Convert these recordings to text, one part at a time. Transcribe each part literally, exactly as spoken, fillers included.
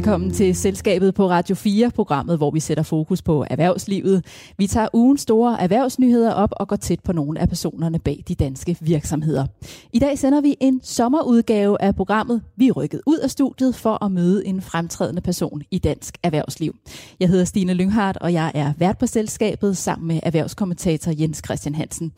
velkommen til Selskabet på Radio fire, programmet, hvor vi sætter fokus på erhvervslivet. Vi tager ugens store erhvervsnyheder op og går tæt på nogle af personerne bag de danske virksomheder. I dag sender vi en sommerudgave af programmet. Vi er rykket ud af studiet for at møde en fremtrædende person i dansk erhvervsliv. Jeg hedder Stine Lynghardt, og jeg er vært på Selskabet sammen med erhvervskommentator Jens Christian Hansen.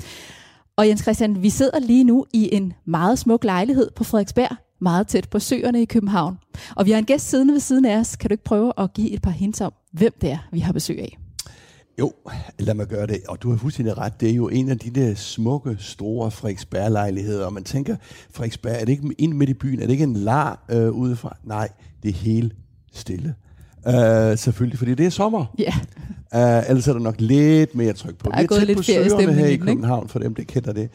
Og Jens Christian, vi sidder lige nu i en meget smuk lejlighed på Frederiksberg, meget tæt på søerne i København. Og vi har en gæst siddende ved siden af os. Kan du ikke prøve at give et par hints om, hvem det er, vi har besøg af? Jo, lad mig gøre det. Og du har fuldstændig ret. Det er jo en af de der smukke, store Frederiksberg-lejligheder. Og man tænker, Frederiksberg, er det ikke inde midt i byen? Er det ikke en lar øh, udefra? Nej, det er helt stille. Uh, selvfølgelig, fordi det er sommer. Yeah. Uh, ellers er der nok lidt mere tryk på. Der er, er tæt lidt på søerne her i København, for dem, der kender det.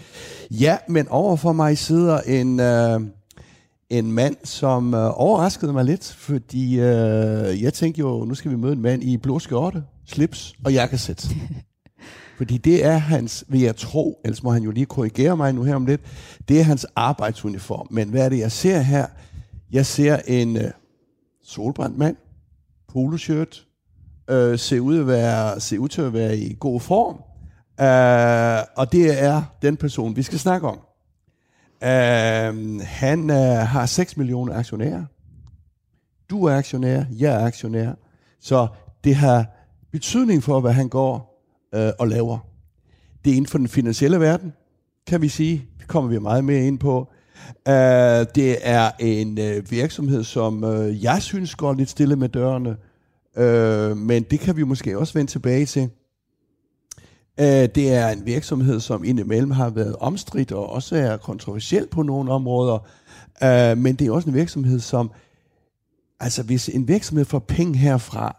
Ja, men overfor mig sidder en... Uh, En mand, som øh, overraskede mig lidt, fordi øh, jeg tænkte jo, nu skal vi møde en mand i blå skjorte, slips og jakkesæt. Fordi det er hans, vil jeg tro, ellers må han jo lige korrigere mig nu her om lidt, det er hans arbejdsuniform. Men hvad er det, jeg ser her? Jeg ser en øh, solbrændt mand, poloshirt, øh, ser ud at være, ser ud til at være i god form, øh, og det er den person, vi skal snakke om. Uh, han uh, har seks millioner aktionærer. Du er aktionær, jeg er aktionær. Så det har betydning for, hvad han går uh, og laver. Det er inden for den finansielle verden, kan vi sige. Det kommer vi meget mere ind på. Uh, det er en uh, virksomhed, som uh, jeg synes går lidt stille med dørene. Uh, men det kan vi måske også vende tilbage til. Det er en virksomhed, som indimellem har været omstridt og også er kontroversiel på nogle områder. Men det er også en virksomhed, som... Altså, hvis en virksomhed får penge herfra,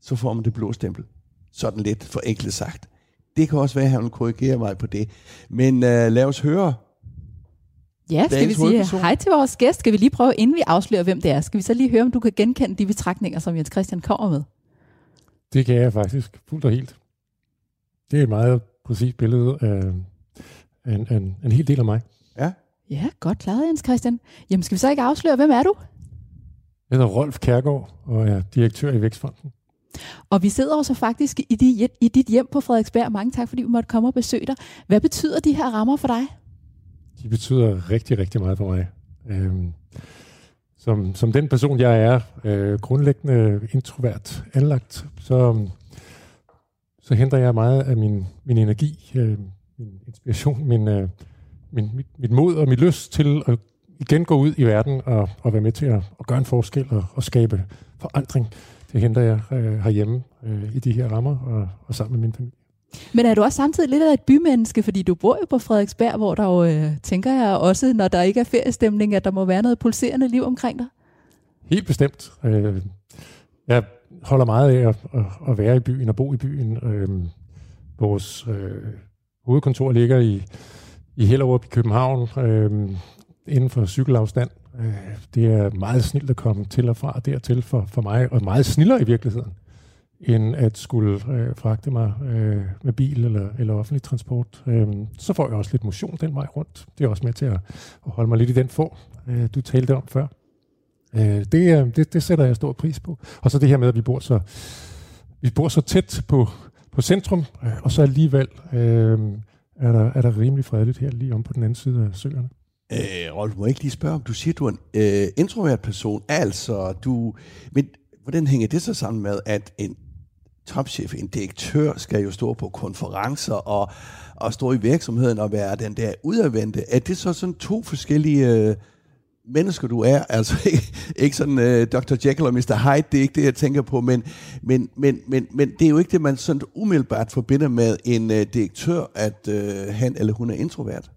så får man det blå stempel. Sådan lidt forenklet sagt. Det kan også være, at han vil korrigere mig på det. Men uh, lad os høre. Ja, skal vi sige hej til vores gæst? Skal vi lige prøve, inden vi afslører, hvem det er? Skal vi så lige høre, om du kan genkende de betragtninger, som Jens Christian kommer med? Det kan jeg faktisk fuldt og helt. Det er et meget præcist billede af en, en, en hel del af mig. Ja, ja, godt klaret, Jens Christian. Jamen, skal vi så ikke afsløre, hvem er du? Jeg hedder Rolf Kjærgaard og er direktør i Vækstfonden. Og vi sidder også faktisk i, de, i dit hjem på Frederiksberg. Mange tak, fordi vi måtte komme og besøge dig. Hvad betyder de her rammer for dig? De betyder rigtig, rigtig meget for mig. Øhm, som, som den person, jeg er, øh, grundlæggende introvert anlagt, så... så henter jeg meget af min, min energi, øh, min inspiration, min, øh, min, mit, mit mod og min lyst til at igen gå ud i verden og, og være med til at, at gøre en forskel og, og skabe forandring. Det henter jeg øh, herhjemme øh, i de her rammer og, og sammen med min familie. Men er du også samtidig lidt af et bymenneske, fordi du bor jo på Frederiksberg, hvor der jo, øh, tænker jeg også, når der ikke er feriestemning, at der må være noget pulserende liv omkring dig? Helt bestemt. Øh, jeg holder meget af at, at, at være i byen og bo i byen. Øhm, vores øh, hovedkontor ligger i, i Hellerup i København, øhm, inden for cykelafstand. Øh, det er meget snilt at komme til og fra og dertil for, for mig, og meget snillere i virkeligheden, end at skulle øh, fragte mig øh, med bil eller, eller offentlig transport. Øh, så får jeg også lidt motion den vej rundt. Det er også med til at, at holde mig lidt i den form, øh, du talte om før. Det, det, det sætter jeg stor pris på. Og så det her med, at vi bor så, vi bor så tæt på, på centrum, og så alligevel øh, er, der, er der rimelig fredeligt her lige om på den anden side af søerne. Øh, Rolf, må jeg ikke lige spørge, om du siger, at du er en øh, introvert person. Altså, du... Men hvordan hænger det så sammen med, at en topchef, en direktør, skal jo stå på konferencer og, og stå i virksomheden og være den der udadvendte? Er det så sådan to forskellige... Øh, mennesker du er, altså ikke, ikke sådan øh, doktor Jekyll og mister Hyde, det er ikke det, jeg tænker på, men, men, men, men, men det er jo ikke det, man sådan umiddelbart forbinder med en øh, direktør, at øh, han eller hun er introvert.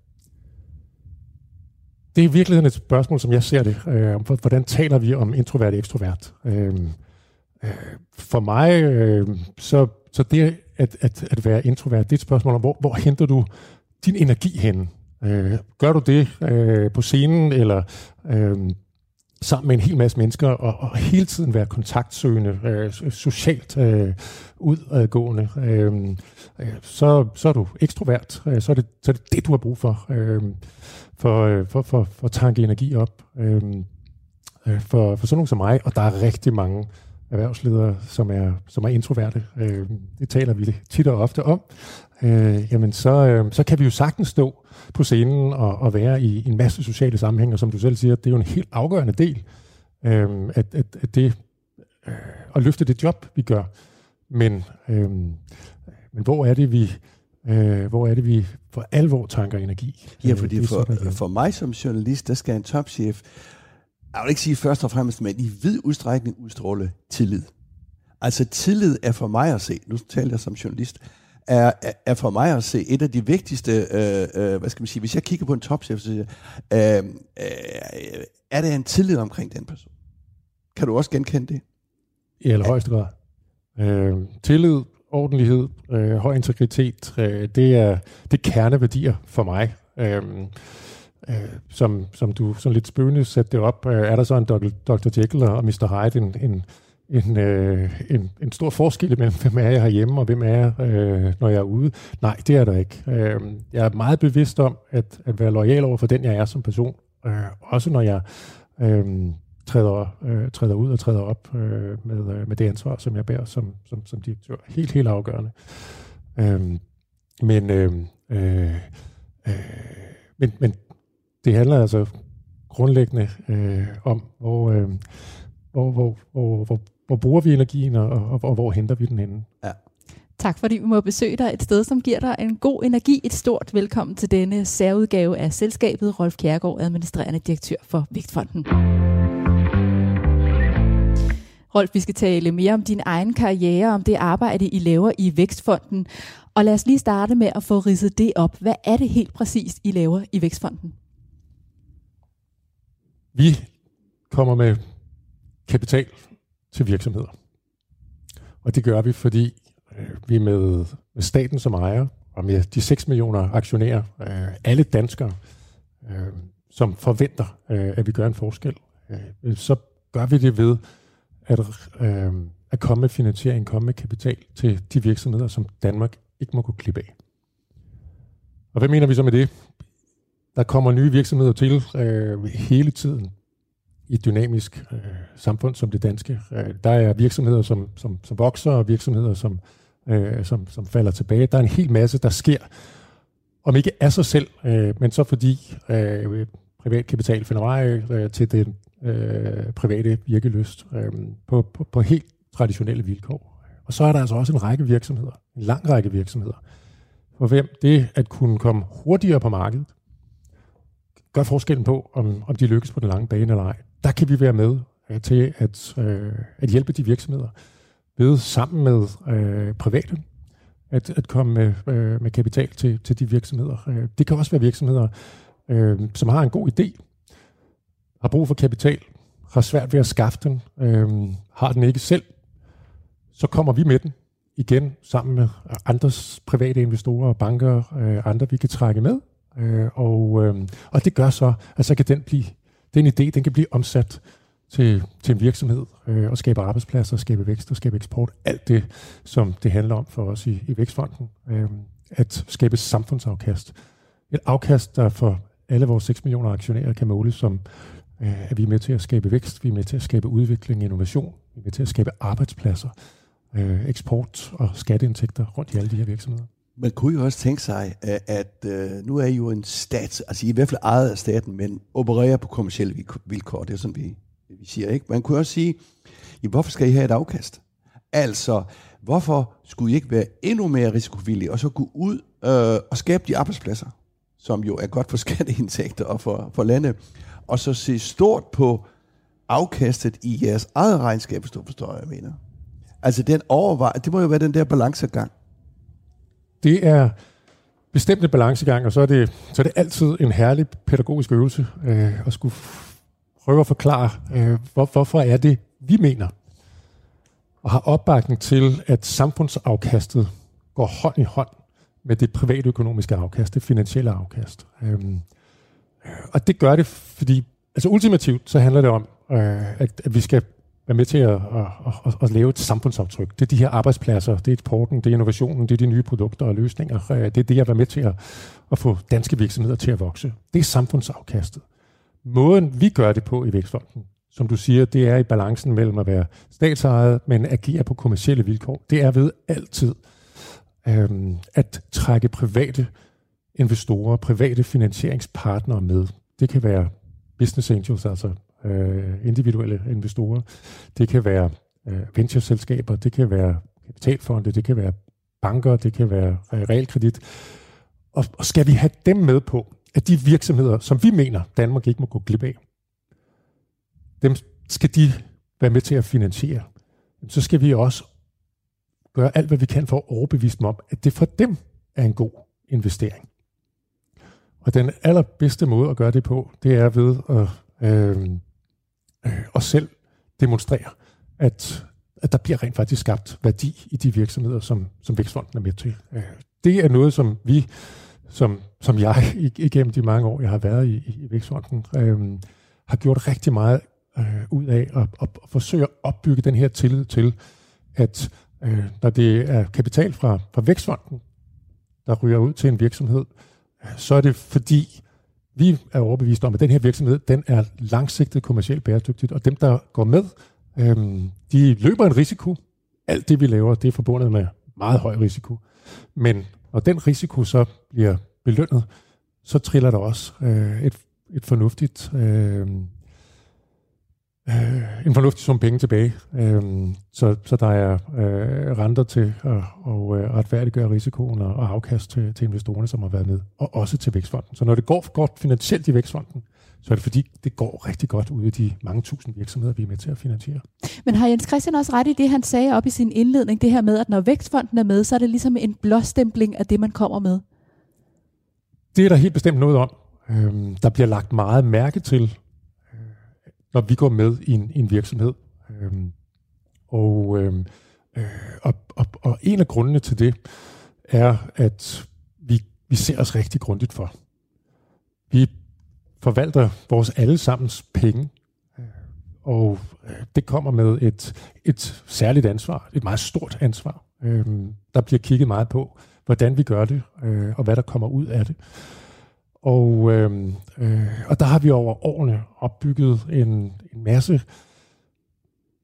Det er i virkeligheden et spørgsmål, som jeg ser det. Øh, hvordan taler vi om introvert og ekstrovert? Øh, øh, for mig, øh, så, så det at, at, at være introvert, det er et spørgsmål om, hvor, hvor henter du din energi henne? Øh, gør du det øh, på scenen eller øh, sammen med en hel masse mennesker og, og hele tiden være kontaktsøgende, øh, socialt øh, udadgående, øh, så, så er du ekstrovert, øh, så, er det, så er det det, du har brug for, øh, for, for, for, for at tanke energi op. Øh, øh, for, for sådan nogen som mig, og der er rigtig mange erhvervsledere, som er, som er introverte, øh, det taler vi tit og ofte om, øh, jamen så, øh, så kan vi jo sagtens stå på scenen og, og være i en masse sociale sammenhæng, og som du selv siger, det er jo en helt afgørende del øh, at, at, at det øh, at løfte det job, vi gør. Men, øh, men hvor er det, vi... Øh, hvor er det, vi for alvor tanker energi? Ja, fordi øh, for, sådan, for mig som journalist, der skal en topchef, jeg vil ikke sige først og fremmest, men i vid udstrækning udstråle tillid. Altså tillid er for mig at se, nu taler jeg som journalist, er, er for mig at se et af de vigtigste, øh, øh, hvad skal man sige, hvis jeg kigger på en topchef, så siger jeg, øh, øh, er der en tillid omkring den person? Kan du også genkende det? I allerhøjeste grad. Øh, tillid, ordentlighed, øh, høj integritet, øh, det er det kerneværdier for mig. Øh, øh, som, som du sådan lidt spøgende satte det op, øh, er der så en doktor Jekyll og mister Hyde en, en, en, øh, en, en stor forskel mellem, hvem er jeg herhjemme og hvem er jeg, øh, når jeg er ude? Nej, det er der ikke. Øh, jeg er meget bevidst om at, at være loyal over for den, jeg er som person. Øh, også når jeg øh, Træder, øh, træder ud og træder op øh, med, øh, med det ansvar, som jeg bærer som, som, som direktør. Helt, helt afgørende. Øhm, men, øh, øh, øh, men, men det handler altså grundlæggende øh, om, hvor, øh, hvor, hvor, hvor, hvor, hvor bruger vi energien, og, og, og hvor henter vi den henne. Ja. Tak fordi vi må besøge dig et sted, som giver dig en god energi. Et stort velkommen til denne særudgave af selskabet. Rolf Kjærgaard, administrerende direktør for Vækstfonden. Rolf, vi skal tale mere om din egen karriere, om det arbejde, I laver i Vækstfonden. Og lad os lige starte med at få ridset det op. Hvad er det helt præcist, I laver i Vækstfonden? Vi kommer med kapital til virksomheder. Og det gør vi, fordi vi med staten som ejer, og med de seks millioner aktionærer, alle danskere, som forventer, at vi gør en forskel, så gør vi det ved At, øh, at komme med finansiering, komme med kapital til de virksomheder, som Danmark ikke må gå klip af. Og hvad mener vi så med det? Der kommer nye virksomheder til øh, hele tiden i et dynamisk øh, samfund som det danske. Øh, der er virksomheder, som, som, som vokser, og virksomheder, som, øh, som, som falder tilbage. Der er en hel masse, der sker, om ikke af sig selv, øh, men så fordi øh, privat kapital finder vej øh, til den Øh, private virkelyst øh, på, på, på helt traditionelle vilkår. Og så er der altså også en række virksomheder, en lang række virksomheder, for hvem det at kunne komme hurtigere på markedet gør forskellen på, om, om de lykkes på den lange bane eller ej. Der kan vi være med øh, til at, øh, at hjælpe de virksomheder ved sammen med øh, private at, at komme med, øh, med kapital til, til de virksomheder. Det kan også være virksomheder, øh, som har en god idé, har brug for kapital, har svært ved at skaffe den, øh, har den ikke selv, så kommer vi med den igen sammen med andre private investorer, banker, øh, andre vi kan trække med, øh, og, øh, og det gør så, at så kan den blive, den idé, den kan blive omsat til, til en virksomhed, øh, og skabe arbejdspladser, skabe vækst og skabe eksport, alt det, som det handler om for os i, i Vækstfonden, øh, at skabe samfundsafkast. Et afkast, der for alle vores seks millioner aktionærer kan måles som at vi er med til at skabe vækst, vi er med til at skabe udvikling, innovation, vi er med til at skabe arbejdspladser, øh, eksport og skatteindtægter rundt i alle de her virksomheder. Man kunne jo også tænke sig, at, at nu er I jo en stat, altså I er i hvert fald ejet af staten, men opererer på kommercielle vilkår, det er sådan, vi, vi siger, ikke? Man kunne også sige, hvorfor skal I have et afkast? Altså, hvorfor skulle I ikke være endnu mere risikovillige, og så gå ud øh, og skabe de arbejdspladser, som jo er godt for skatteindtægter og for, for lande, og så se stort på afkastet i jeres eget regnskab, hvis du forstår, jeg mener. Altså, den overvej, det må jo være den der balancegang. Det er bestemt en balancegang, og så er det, så er det altid en herlig pædagogisk øvelse øh, at skulle prøve at forklare, øh, hvor, hvorfor er det, vi mener, og har opbakning til, at samfundsafkastet går hånd i hånd med det privatøkonomiske afkast, det finansielle afkast. Øh, Og det gør det, fordi altså ultimativt så handler det om, øh, at, at vi skal være med til at, at, at, at lave et samfundsaftryk. Det er de her arbejdspladser, det er eksporten, det er innovationen, det er de nye produkter og løsninger. Det er det at være med til at, at få danske virksomheder til at vokse. Det er samfundsafkastet. Måden vi gør det på i Vækstfonden, som du siger, det er i balancen mellem at være statsejet, men agere på kommercielle vilkår. Det er ved altid øhm, at trække private investorer, private finansieringspartnere med. Det kan være business angels, altså øh, individuelle investorer. Det kan være øh, ventureselskaber, det kan være kapitalfonde, det kan være banker, det kan være øh, realkredit. Og, og skal vi have dem med på, at de virksomheder, som vi mener, Danmark ikke må gå glip af, dem skal de være med til at finansiere. Så skal vi også gøre alt, hvad vi kan for at overbevise dem om, at det for dem er en god investering. Og den allerbedste måde at gøre det på, det er ved at, øh, øh, at selv demonstrere, at, at der bliver rent faktisk skabt værdi i de virksomheder, som, som Vækstfonden er med til. Det er noget, som vi, som, som jeg igennem de mange år, jeg har været i, i Vækstfonden, øh, har gjort rigtig meget øh, ud af at, at, at forsøge at opbygge den her tillid til, at øh, når det er kapital fra, fra Vækstfonden, der ryger ud til en virksomhed, så er det fordi, vi er overbevist om, at den her virksomhed, den er langsigtet kommercielt bæredygtigt, og dem, der går med, øh, de løber en risiko. Alt det, vi laver, det er forbundet med meget høj risiko. Men når den risiko så bliver belønnet, så triller der også øh, et et fornuftigt, øh, øh, en fornuftig sum penge tilbage, øh, så, så der er øh, renter til at og, øh, retfærdiggøre risikoen og, og afkast til, til investorerne, som har været med, og også til Vækstfonden. Så når det går godt finansielt i Vækstfonden, så er det fordi, det går rigtig godt ud i de mange tusind virksomheder, vi er med til at finansiere. Men har Jens Christian også ret i det, han sagde op i sin indledning, det her med, at når Vækstfonden er med, så er det ligesom en blåstempling af det, man kommer med? Det er der helt bestemt noget om. Der bliver lagt meget mærke til, når vi går med i en, i en virksomhed. Og, og, og, og en af grundene til det er, at vi, vi ser os rigtig grundigt for. Vi forvalter vores allesammens penge, og det kommer med et, et særligt ansvar, et meget stort ansvar. Der bliver kigget meget på, hvordan vi gør det, og hvad der kommer ud af det. Og, øh, øh, og der har vi over årene opbygget en, en masse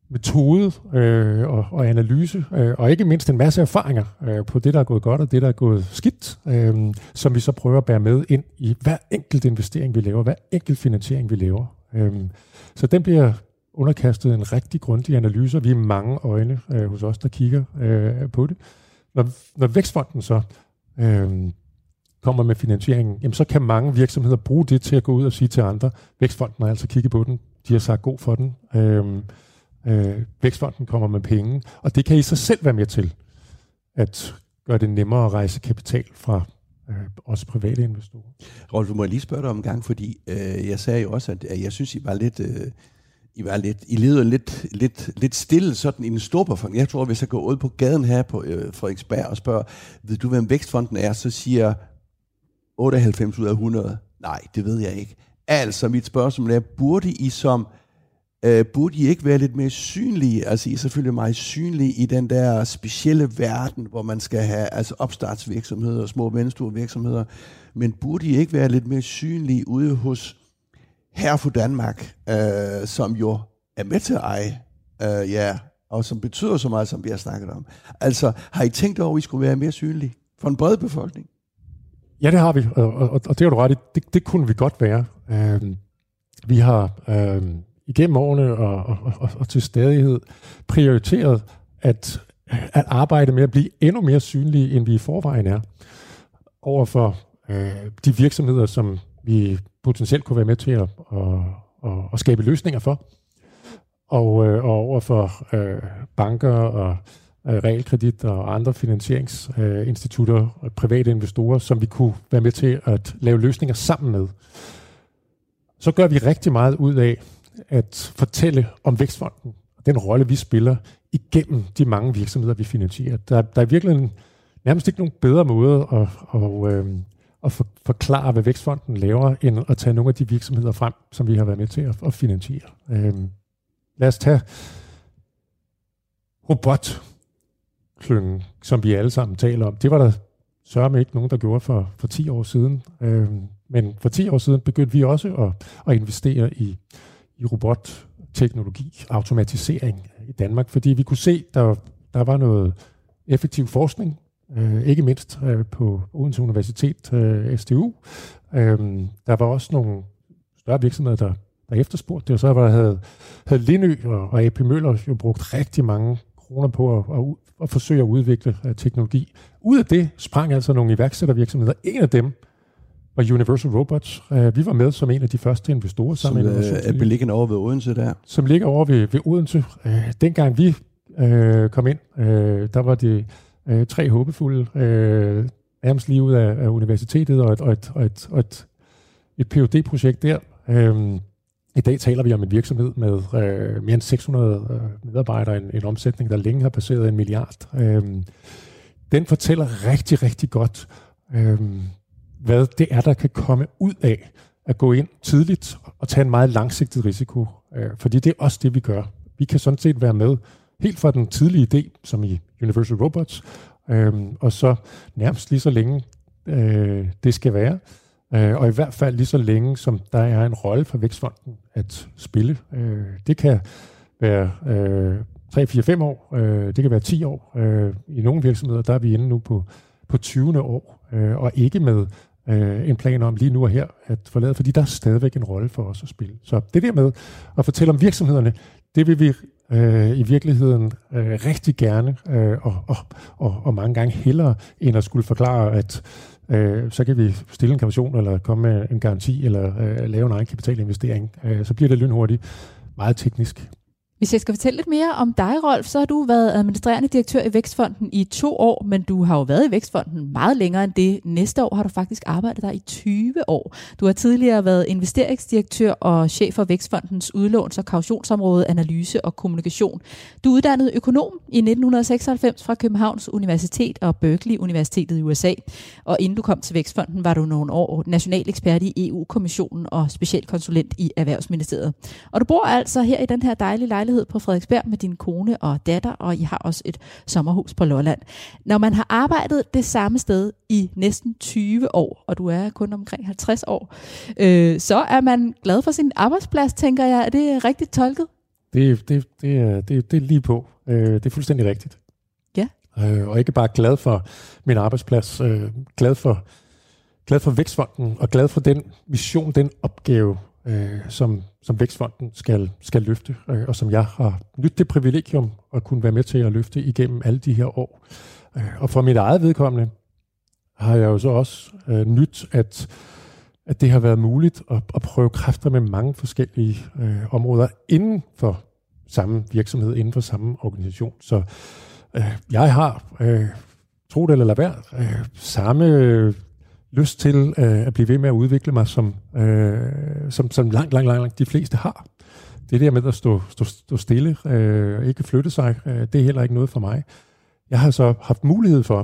metode øh, og, og analyse, øh, og ikke mindst en masse erfaringer øh, på det, der er gået godt og det, der er gået skidt, øh, som vi så prøver at bære med ind i hver enkelt investering, vi laver, hver enkelt finansiering, vi laver. Øh, så den bliver underkastet en rigtig grundig analyse, og vi er mange øjne øh, hos os, der kigger øh, på det. Når, når Vækstfonden så... Øh, kommer med finansieringen, jamen så kan mange virksomheder bruge det til at gå ud og sige til andre, Vækstfonden har altså kigget på den, de har sagt god for den, øhm, øh, Vækstfonden kommer med penge, og det kan i sig selv være med til at gøre det nemmere at rejse kapital fra øh, også private investorer. Rolf, du må lige spørge dig om en gang, fordi øh, jeg sagde jo også, at jeg synes, I var lidt... Øh I var lidt, I levede lidt, lidt, lidt stille sådan i en storperfond. Jeg tror, hvis jeg går ud på gaden her på øh, Frederiksberg og spørger, ved du, hvem Vækstfonden er, så siger otteoghalvfems ud af hundrede, nej, det ved jeg ikke. Altså, mit spørgsmål er, burde I som, øh, burde I ikke være lidt mere synlige? Altså, I er selvfølgelig meget synlige i den der specielle verden, hvor man skal have altså opstartsvirksomheder og små og mellemstore virksomheder, men burde I ikke være lidt mere synlige ude hos Herre for Danmark, øh, som jo er med til at eje, øh, ja, og som betyder så meget, som vi har snakket om. Altså, har I tænkt over, at I skulle være mere synlige for en bred befolkning? Ja, det har vi, og, og, og det har du ret i. Det, det kunne vi godt være. Øh, vi har øh, igennem årene og, og, og, og til stadighed prioriteret at, at arbejde med at blive endnu mere synlige, end vi i forvejen er, over for øh, de virksomheder, som vi potentielt kunne være med til at, at, at, at skabe løsninger for, og, og over for øh, banker og øh, realkredit og andre finansieringsinstitutter og private investorer, som vi kunne være med til at lave løsninger sammen med. Så gør vi rigtig meget ud af at fortælle om Vækstfonden, den rolle, vi spiller igennem de mange virksomheder, vi finansierer. Der, der er virkelig nærmest ikke nogen bedre måde at... at øh, og for, forklare, hvad Vækstfonden laver, end at tage nogle af de virksomheder frem, som vi har været med til at, at finansiere. Øhm, lad os tage robotklyngen, som vi alle sammen taler om. Det var der sørme ikke nogen, der gjorde for, for ti år siden. Øhm, men for ti år siden begyndte vi også at, at investere i, i robot teknologi, automatisering i Danmark, fordi vi kunne se, der der var noget effektiv forskning, øh, ikke mindst øh, på Odense Universitet, øh, S D U. Øh, der var også nogle større virksomheder, der, der efterspurgte det, og så var, havde, havde Lindø og, og A P. Møller jo brugt rigtig mange kroner på at, at, at forsøge at udvikle uh, teknologi. Ud af det sprang altså nogle iværksættervirksomheder. En af dem var Universal Robots. Uh, vi var med som en af de første investorer. Som sammen er beliggende over ved Odense der? Som ligger over ved, ved Odense. Uh, dengang vi uh, kom ind, uh, der var det uh, tre håbefulde, uh, nærmest lige ud af, af universitetet og et, og et, og et, og et, et P H D-projekt der. Uh, I dag taler vi om en virksomhed med øh, mere end seks hundrede øh, medarbejdere, en, en omsætning, der længe har passeret en milliard. Øh, den fortæller rigtig, rigtig godt, øh, hvad det er, der kan komme ud af at gå ind tidligt og tage en meget langsigtet risiko. Øh, fordi det er også det, vi gør. Vi kan sådan set være med helt fra den tidlige idé, som i Universal Robots, øh, og så nærmest lige så længe øh, det skal være. Og i hvert fald lige så længe, som der er en rolle for Vækstfonden at spille. Det kan være tre, fire, fem år, det kan være ti år. I nogle virksomheder, der er vi inde nu på, på tyvende år, og ikke med en plan om lige nu og her at forlade, fordi der er stadigvæk en rolle for os at spille. Så det der med at fortælle om virksomhederne, det vil vi i virkeligheden rigtig gerne, og, og, og, og mange gange hellere, end at skulle forklare, at så kan vi stille en kaution, eller komme med en garanti, eller uh, lave en egen kapitalinvestering. Uh, så bliver det lynhurtigt meget teknisk. Hvis jeg skal fortælle lidt mere om dig, Rolf, så har du været administrerende direktør i Vækstfonden i to år, men du har jo været i Vækstfonden meget længere end det. Næste år har du faktisk arbejdet der i tyve år. Du har tidligere været investeringsdirektør og chef for Vækstfondens udlåns- og kautionsområde, analyse og kommunikation. Du er uddannet økonom i nitten seksoghalvfems fra Københavns Universitet og Berkeley Universitetet i U S A. Og inden du kom til Vækstfonden, var du nogle år national ekspert i E U-kommissionen og specialkonsulent i Erhvervsministeriet. Og du bor altså her i den her dejlige lejlighed på Frederiksberg med din kone og datter, og I har også et sommerhus på Lolland. Når man har arbejdet det samme sted i næsten tyve år, og du er kun omkring halvtreds år, øh, så er man glad for sin arbejdsplads, tænker jeg. Er det rigtigt tolket? Det, det, det, er, det, det er lige på. Det er fuldstændig rigtigt. Ja. Og ikke bare glad for min arbejdsplads, glad for, glad for Vækstfonden, og glad for den mission, den opgave, Øh, som, som Vækstfonden skal, skal løfte, øh, og som jeg har nyt det privilegium at kunne være med til at løfte igennem alle de her år. Øh, og for mit eget vedkommende har jeg jo så også øh, nyt, at, at det har været muligt at, at prøve kræfter med mange forskellige øh, områder inden for samme virksomhed, inden for samme organisation. Så øh, jeg har, øh, tro det eller lad være, øh, samme... Øh, lyst til øh, at blive ved med at udvikle mig, som, øh, som, som langt, langt, langt de fleste har. Det der med at stå, stå, stå stille, øh, ikke flytte sig, øh, det er heller ikke noget for mig. Jeg har så haft mulighed for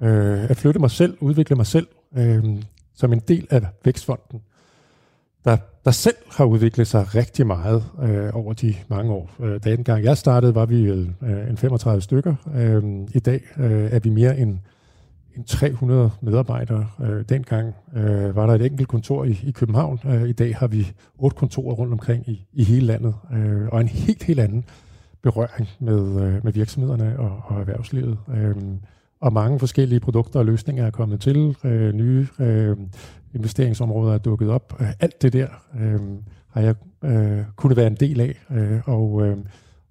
øh, at flytte mig selv, udvikle mig selv, øh, som en del af Vækstfonden, der, der selv har udviklet sig rigtig meget øh, over de mange år. Øh, da dengang jeg startede, var vi øh, en femogtredive stykker. Øh, I dag øh, er vi mere end tre hundrede medarbejdere. Øh, dengang øh, var der et enkelt kontor i, i København. Øh, I dag har vi otte kontorer rundt omkring i, i hele landet, øh, og en helt, helt anden berøring med, øh, med virksomhederne og, og erhvervslivet. Øh, og mange forskellige produkter og løsninger er kommet til. Øh, nye øh, investeringsområder er dukket op. Øh, alt det der øh, har jeg øh, kunne være en del af, øh, og, øh,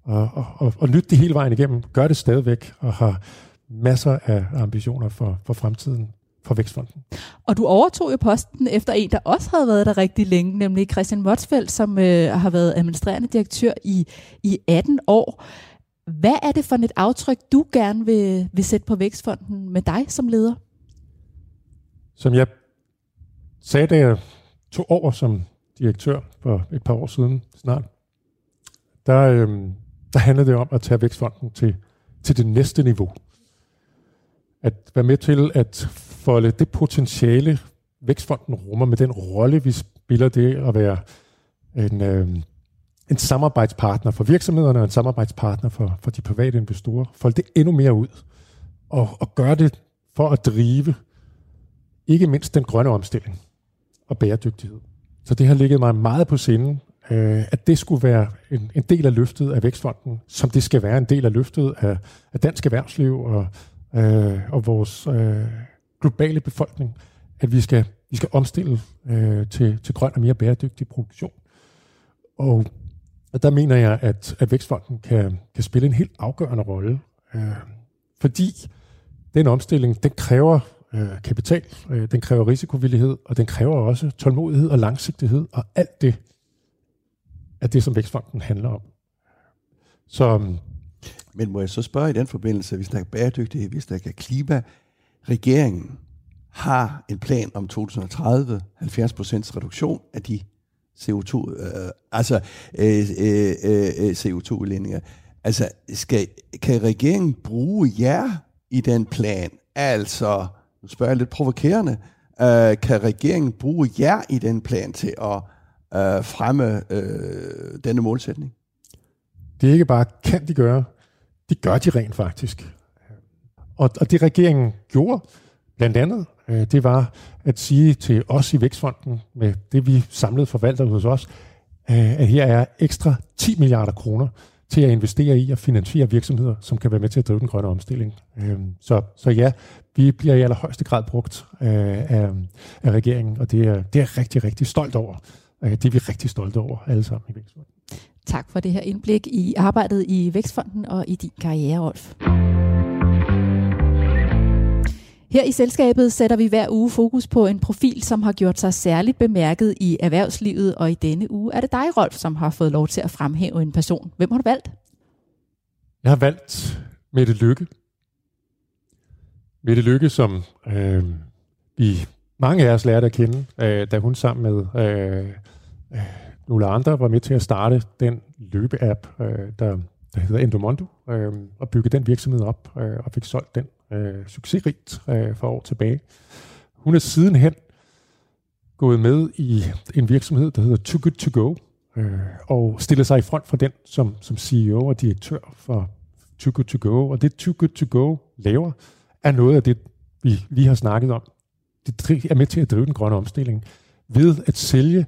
og, og, og, og lytte det hele vejen igennem. Gør det stadigvæk, og har masser af ambitioner for, for fremtiden, for Vækstfonden. Og du overtog jo posten efter en, der også havde været der rigtig længe, nemlig Christian Motzfeldt, som øh, har været administrerende direktør i, i atten år. Hvad er det for et aftryk, du gerne vil, vil sætte på Vækstfonden med dig som leder? Som jeg sagde, da jeg tog over som direktør for et par år siden snart, der, øh, der handlede det om at tage Vækstfonden til, til det næste niveau. At være med til at folde det potentiale, Vækstfonden rummer med den rolle, vi spiller det at være en, øh, en samarbejdspartner for virksomhederne og en samarbejdspartner for, for de private investorer. Folde det endnu mere ud og, og gøre det for at drive ikke mindst den grønne omstilling og bæredygtighed. Så det har ligget mig meget på sinde, øh, at det skulle være en, en del af løftet af Vækstfonden, som det skal være en del af løftet af, af dansk erhvervsliv og, øh, og vores øh, globale befolkning, at vi skal, vi skal omstille øh, til, til grøn og mere bæredygtig produktion. Og der mener jeg, at, at Vækstfonden kan, kan spille en helt afgørende rolle, øh, fordi den omstilling, den kræver øh, kapital, øh, den kræver risikovillighed, og den kræver også tålmodighed og langsigtighed, og alt det er det, som Vækstfonden handler om. Så, men må jeg så spørge i den forbindelse, hvis der er bæredygtighed, hvis der er klima, regeringen har en plan om tyve tredive, halvfjerds procent reduktion af de C O to, øh, altså øh, øh, øh, C O to-udledninger. Altså, skal, kan regeringen bruge jer i den plan? Altså, nu spørger jeg lidt provokerende, øh, kan regeringen bruge jer i den plan til at øh, fremme øh, denne målsætning? Det er ikke bare, kan de gøre, det gør de rent faktisk. Og, og det regeringen gjorde, blandt andet, det var at sige til os i Vækstfonden, med det vi samlede forvalter hos os, at her er ekstra ti milliarder kroner til at investere i og finansiere virksomheder, som kan være med til at drive den grønne omstilling. Så, så ja, vi bliver i allerhøjeste grad brugt af, af regeringen, og det er, det er jeg rigtig, rigtig stolt over. Det er vi rigtig stolte over, alle sammen i Vækstfonden. Tak for det her indblik i arbejdet i Vækstfonden og i din karriere, Rolf. Her i selskabet sætter vi hver uge fokus på en profil, som har gjort sig særligt bemærket i erhvervslivet, og i denne uge er det dig, Rolf, som har fået lov til at fremhæve en person. Hvem har du valgt? Jeg har valgt Mette Lykke. Mette Lykke, som øh, vi mange af os lærte at kende, øh, da hun sammen med øh, øh, nogle andre var med til at starte den løbeapp, øh, der, der hedder Endomondo, øh, og bygge den virksomhed op øh, og fik solgt den. Øh, succesrigt øh, for år tilbage. Hun er sidenhen gået med i en virksomhed, der hedder Too Good To Go, øh, og stiller sig i front for den som, som C E O og direktør for Too Good To Go. Og det Too Good To Go laver, er noget af det, vi lige har snakket om. Det er med til at drive den grønne omstilling ved at sælge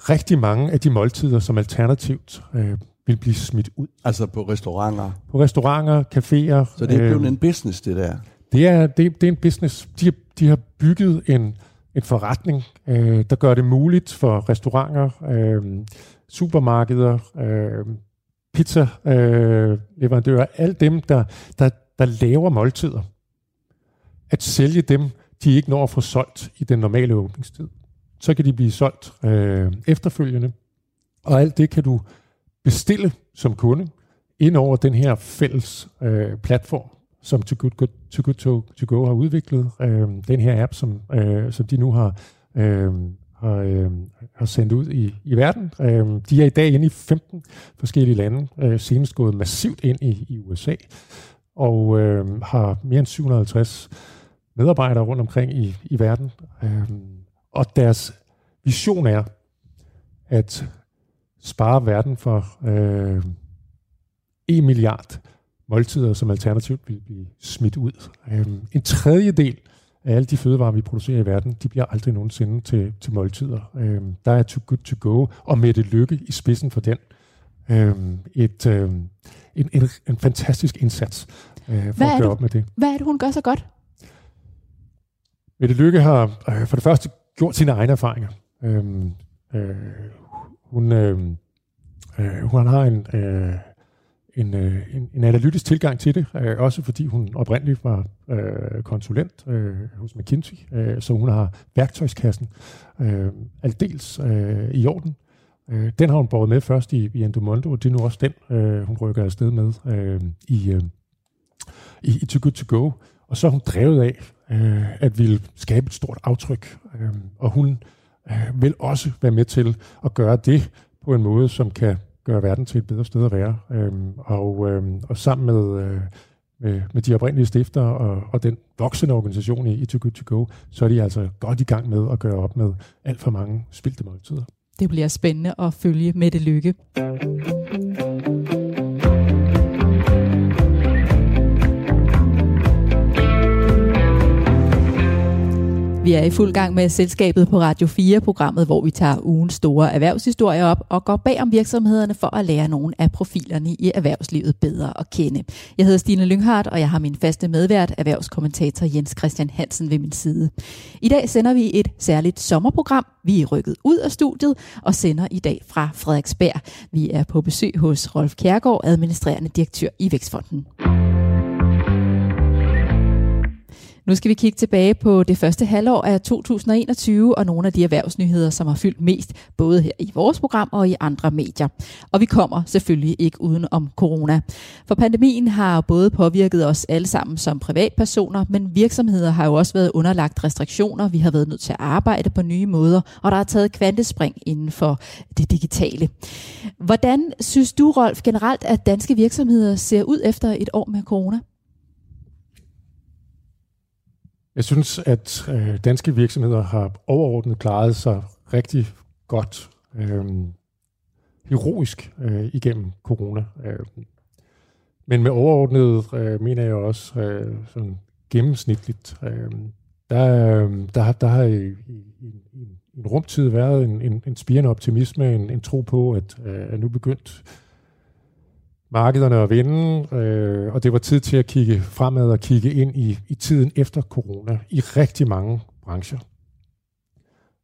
rigtig mange af de måltider, som alternativt øh, vil blive smidt ud. Altså på restauranter? På restauranter, caféer. Så det er blevet øh, en business, det der? Det er, det, det er en business. De, de har bygget en, en forretning, øh, der gør det muligt for restauranter, øh, supermarkeder, øh, pizza, øh, leverandører, alle dem, der, der, der laver måltider. At sælge dem, de ikke når at få solgt i den normale åbningstid. Så kan de blive solgt øh, efterfølgende. Og alt det kan du bestille som kunde ind over den her fælles øh, platform, som Too Good, Good, Too Good To, To Go har udviklet. Øh, den her app, som, øh, som de nu har, øh, har, øh, har sendt ud i, i verden. Øh, de er i dag inde i femten forskellige lande, øh, senest gået massivt ind i, i U S A, og øh, har mere end syv hundrede og halvtreds medarbejdere rundt omkring i, i verden. Øh, og deres vision er, at spare verden for øh, en milliard måltider, som alternativt vil blive smidt ud. Øh, en tredjedel af alle de fødevarer, vi producerer i verden, de bliver aldrig nogensinde til, til måltider. Øh, der er Too Good To Go, og Mette Lykke i spidsen for den. Øh, et, øh, en, en, en fantastisk indsats øh, for at gøre op med det. Hvad er det, hun gør så godt? Mette Lykke har øh, for det første gjort sine egne erfaringer. Øh, øh, Hun, øh, øh, hun har en, øh, en, øh, en, en analytisk tilgang til det, øh, også fordi hun oprindeligt var øh, konsulent øh, hos McKinsey, øh, så hun har værktøjskassen øh, aldeles øh, i orden. Øh, den har hun båret med først i, i Endomondo, og det er nu også den, øh, hun rykker afsted med øh, i, øh, i, i Too Good To Go. Og så er hun drevet af øh, at ville skabe et stort aftryk, øh, og hun vil også være med til at gøre det på en måde, som kan gøre verden til et bedre sted at være. Øhm, og, øhm, og sammen med, øh, med, med de oprindelige stifter og, og den voksende organisation i, i Too Good To Go, så er de altså godt i gang med at gøre op med alt for mange spildte måltider. Det bliver spændende at følge Mette Lykke. Vi er i fuld gang med Selskabet på Radio fire, programmet, hvor vi tager ugens store erhvervshistorier op og går bag om virksomhederne for at lære nogle af profilerne i erhvervslivet bedre at kende. Jeg hedder Stine Lynghardt, og jeg har min faste medvært, erhvervskommentator Jens Christian Hansen ved min side. I dag sender vi et særligt sommerprogram. Vi er rykket ud af studiet og sender i dag fra Frederiksberg. Vi er på besøg hos Rolf Kjærgaard, administrerende direktør i Vækstfonden. Nu skal vi kigge tilbage på det første halvår af to tusind og enogtyve og nogle af de erhvervsnyheder, som har fyldt mest, både her i vores program og i andre medier. Og vi kommer selvfølgelig ikke uden om corona. For pandemien har både påvirket os alle sammen som privatpersoner, men virksomheder har jo også været underlagt restriktioner. Vi har været nødt til at arbejde på nye måder, og der er taget kvantespring inden for det digitale. Hvordan synes du, Rolf, generelt, at danske virksomheder ser ud efter et år med corona? Jeg synes, at øh, danske virksomheder har overordnet klaret sig rigtig godt, øh, heroisk øh, igennem corona. Øh. Men med overordnet øh, mener jeg også øh, sådan gennemsnitligt. Øh, der, øh, der, der har i, i, i en rumtid været en, en, en spirende optimisme, en, en tro på, at, øh, at nu begyndt markederne at vende, øh, og det var tid til at kigge fremad og kigge ind i, i tiden efter corona i rigtig mange brancher.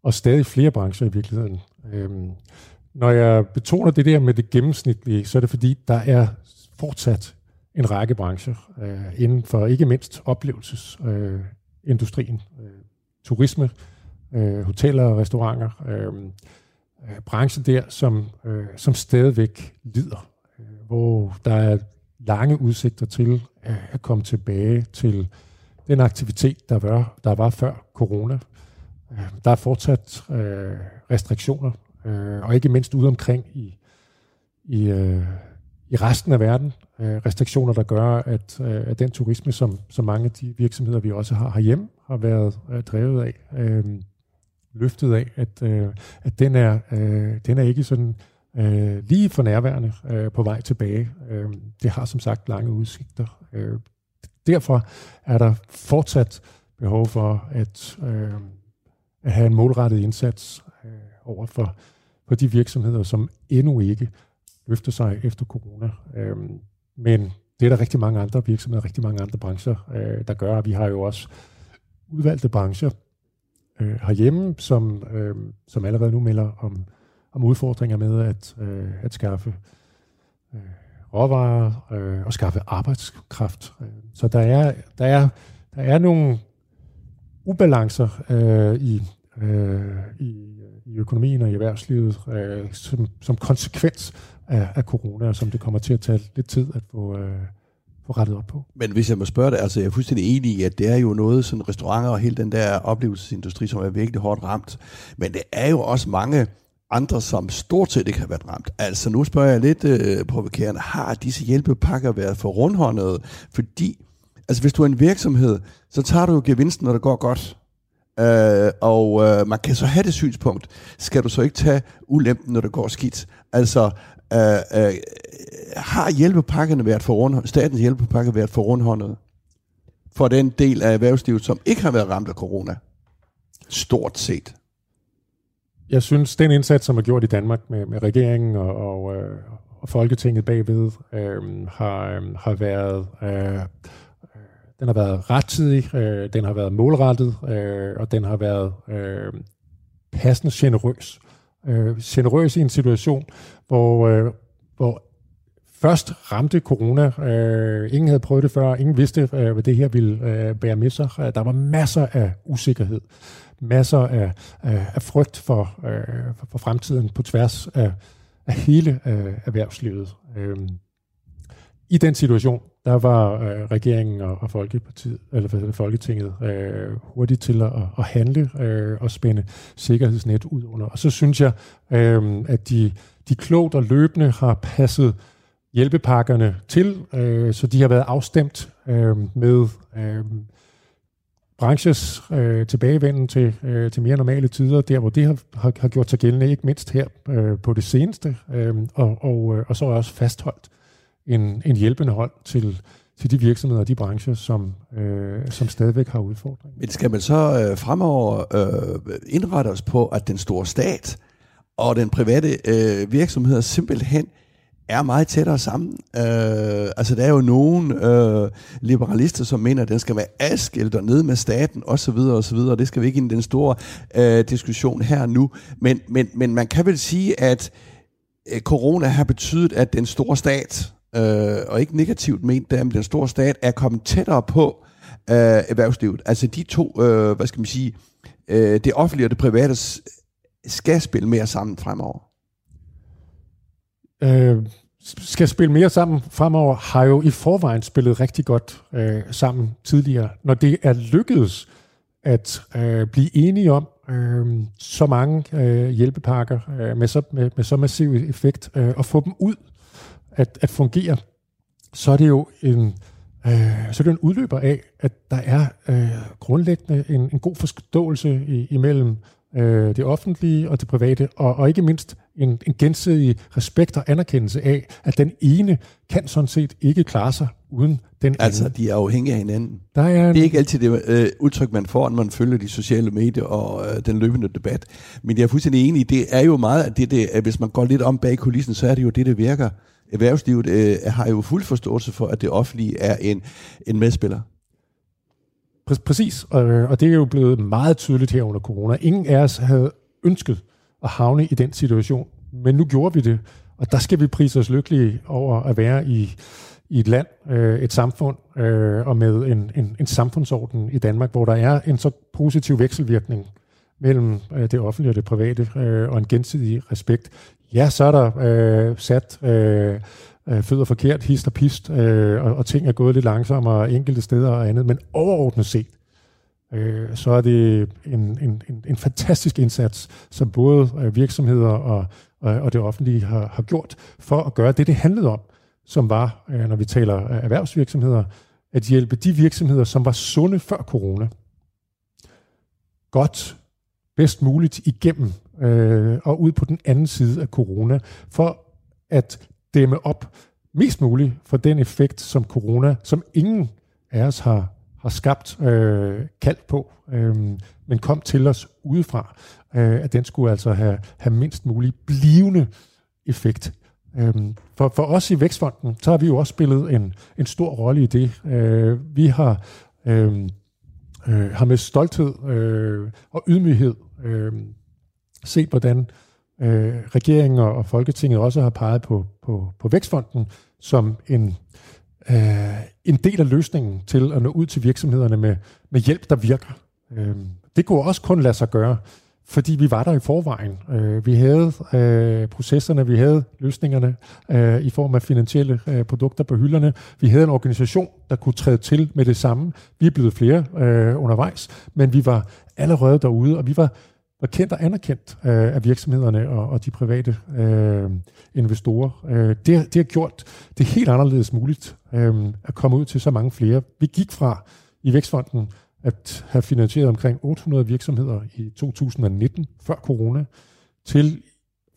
Og stadig flere brancher i virkeligheden. Øh, når jeg betoner det der med det gennemsnitlige, så er det fordi, der er fortsat en række brancher øh, inden for ikke mindst oplevelsesindustrien, øh, øh, turisme, øh, hoteller og restauranter. Øh, øh, brancher der, som, øh, som stadigvæk lider. Hvor der er lange udsigter til at komme tilbage til den aktivitet, der var, der var før corona. Der er fortsat øh, restriktioner, øh, og ikke mindst ude omkring i, i, øh, i resten af verden. Øh, restriktioner, der gør, at, øh, at den turisme, som, som mange af de virksomheder, vi også har herhjemme, har været øh, drevet af, øh, løftet af, at, øh, at den, er, øh, den er ikke sådan... Øh, lige for nærværende øh, på vej tilbage. Øh, det har som sagt lange udsigter. Øh, derfor er der fortsat behov for at, øh, at have en målrettet indsats øh, over for, for de virksomheder, som endnu ikke løfter sig efter corona. Øh, men det er der rigtig mange andre virksomheder, rigtig mange andre brancher, øh, der gør. Vi har jo også udvalgte brancher øh, herhjemme, som, øh, som allerede nu melder om om udfordringer med at, øh, at skaffe øh, råvarer øh, og skaffe arbejdskraft. Så der er, der er, der er nogle ubalancer øh, i, øh, i, i økonomien og i erhvervslivet øh, som, som konsekvens af, af corona, og som det kommer til at tage lidt tid at få... Øh, få rettet op på. Men hvis jeg må spørge dig, altså jeg er fuldstændig enig i, at det er jo noget, sådan restauranter og hele den der oplevelsesindustri, som er virkelig hårdt ramt. Men det er jo også mange andre, som stort set ikke har været ramt. Altså, nu spørger jeg lidt øh, provokerende, har disse hjælpepakker været for rundhåndede? Fordi, altså, hvis du er en virksomhed, så tager du jo gevinsten, når det går godt. Øh, og øh, man kan så have det synspunkt. Skal du så ikke tage ulempen, når det går skidt? Altså, øh, øh, har hjælpepakkerne været for rundhåndede? Statens hjælpepakker været for rundhåndede? For den del af erhvervslivet, som ikke har været ramt af corona? Stort set. Jeg synes, den indsats, som er gjort i Danmark med, med regeringen og, og, øh, og Folketinget bagved, øh, har, øh, har været, øh, den har været rettidig, øh, den har været målrettet, øh, og den har været øh, passende generøs. Øh, generøs i en situation, hvor, øh, hvor først ramte corona. Øh, ingen havde prøvet det før, ingen vidste, øh, hvad det her ville øh, bære med sig. Der var masser af usikkerhed. Masser af, af, af frygt for, øh, for, for fremtiden på tværs af, af hele øh, erhvervslivet. Øhm, I den situation, der var øh, regeringen og, og Folkepartiet, eller Folketinget øh, hurtigt til at, at handle øh, og spænde sikkerhedsnet ud under. Og så synes jeg, øh, at de, de klogt og løbende har passet hjælpepakkerne til, øh, så de har været afstemt øh, med... Øh, branches øh, tilbagevenden til, øh, til mere normale tider, der hvor det har, har, har gjort sig gældende, ikke mindst her øh, på det seneste, øh, og, og, og så også fastholdt en, en hjælpende hånd til, til de virksomheder og de brancher, som, øh, som stadigvæk har udfordringer. Men skal man så øh, fremover øh, indrette os på, at den store stat og den private øh, virksomhed simpelthen er meget tættere sammen? Øh, altså der er jo nogle øh, liberalister, som mener, at den skal være adskilt og nede med staten osv. osv. Det skal vi ikke ind i den store øh, diskussion her nu. Men, men, men man kan vel sige, at øh, corona har betydet, at den store stat... Øh, og ikke negativt ment, der, men den store stat er kommet tættere på øh, erhvervslivet. Altså de to, øh, hvad skal man sige, øh, det offentlige og det private skal spille mere sammen fremover. Øh, skal spille mere sammen fremover har jo i forvejen spillet rigtig godt øh, sammen tidligere. Når det er lykkedes at øh, blive enige om øh, så mange øh, hjælpepakker øh, med, så, med, med så massiv effekt øh, og få dem ud At, at fungere, så er det jo en, øh, så er det en udløber af, at der er øh, grundlæggende en, en god forståelse i, imellem øh, det offentlige og det private, og, og ikke mindst en, en gensidig respekt og anerkendelse af, at den ene kan sådan set ikke klare sig uden den altså, anden. De er afhængige af hinanden. Der er en... Det er ikke altid det øh, udtryk, man får, når man følger de sociale medier og øh, den løbende debat. Men jeg er fuldstændig enig i, det er jo meget, at det, det, hvis man går lidt om bag kulissen, så er det jo det, det virker. Erhvervslivet øh, har jo fuld forståelse for, at det offentlige er en, en medspiller. Præcis, og, og det er jo blevet meget tydeligt her under corona. Ingen af os havde ønsket at havne i den situation, men nu gjorde vi det, og der skal vi prise os lykkelige over at være i, i et land, øh, et samfund, øh, og med en, en, en samfundsorden i Danmark, hvor der er en så positiv vekselvirkning mellem øh, det offentlige og det private, øh, og en gensidig respekt. Ja, så er der øh, sat øh, øh, fødder forkert, hist og pist, øh, og, og ting er gået lidt langsommere, enkelte steder og andet, men overordnet set, øh, så er det en, en, en, en fantastisk indsats, som både øh, virksomheder og, og, og det offentlige har, har gjort, for at gøre det, det handlede om, som var, øh, når vi taler erhvervsvirksomheder, at hjælpe de virksomheder, som var sunde før corona, godt, bedst muligt igennem øh, og ud på den anden side af corona, for at dæmme op mest muligt for den effekt, som corona, som ingen af os har, har skabt øh, kald på, øh, men kom til os udefra, øh, at den skulle altså have, have mindst mulig blivende effekt. Øh, for, for os i Vækstfonden, så har vi jo også spillet en, en stor rolle i det. Øh, vi har... Øh, Øh, har med stolthed øh, og ydmyghed øh, set, hvordan øh, regeringen og Folketinget også har peget på, på, på Vækstfonden som en, øh, en del af løsningen til at nå ud til virksomhederne med, med hjælp, der virker. Øh, det kunne også kun lade sig gøre, fordi vi var der i forvejen. Øh, vi havde øh, processerne, vi havde løsningerne øh, i form af finansielle øh, produkter på hylderne. Vi havde en organisation, der kunne træde til med det samme. Vi er blevet flere øh, undervejs, men vi var allerede derude, og vi var, var kendt og anerkendt øh, af virksomhederne og, og de private øh, investorer. Øh, det, det har gjort det helt anderledes muligt øh, at komme ud til så mange flere. Vi gik fra i Vækstfonden at have finansieret omkring otte hundrede virksomheder i to tusind nitten, før corona, til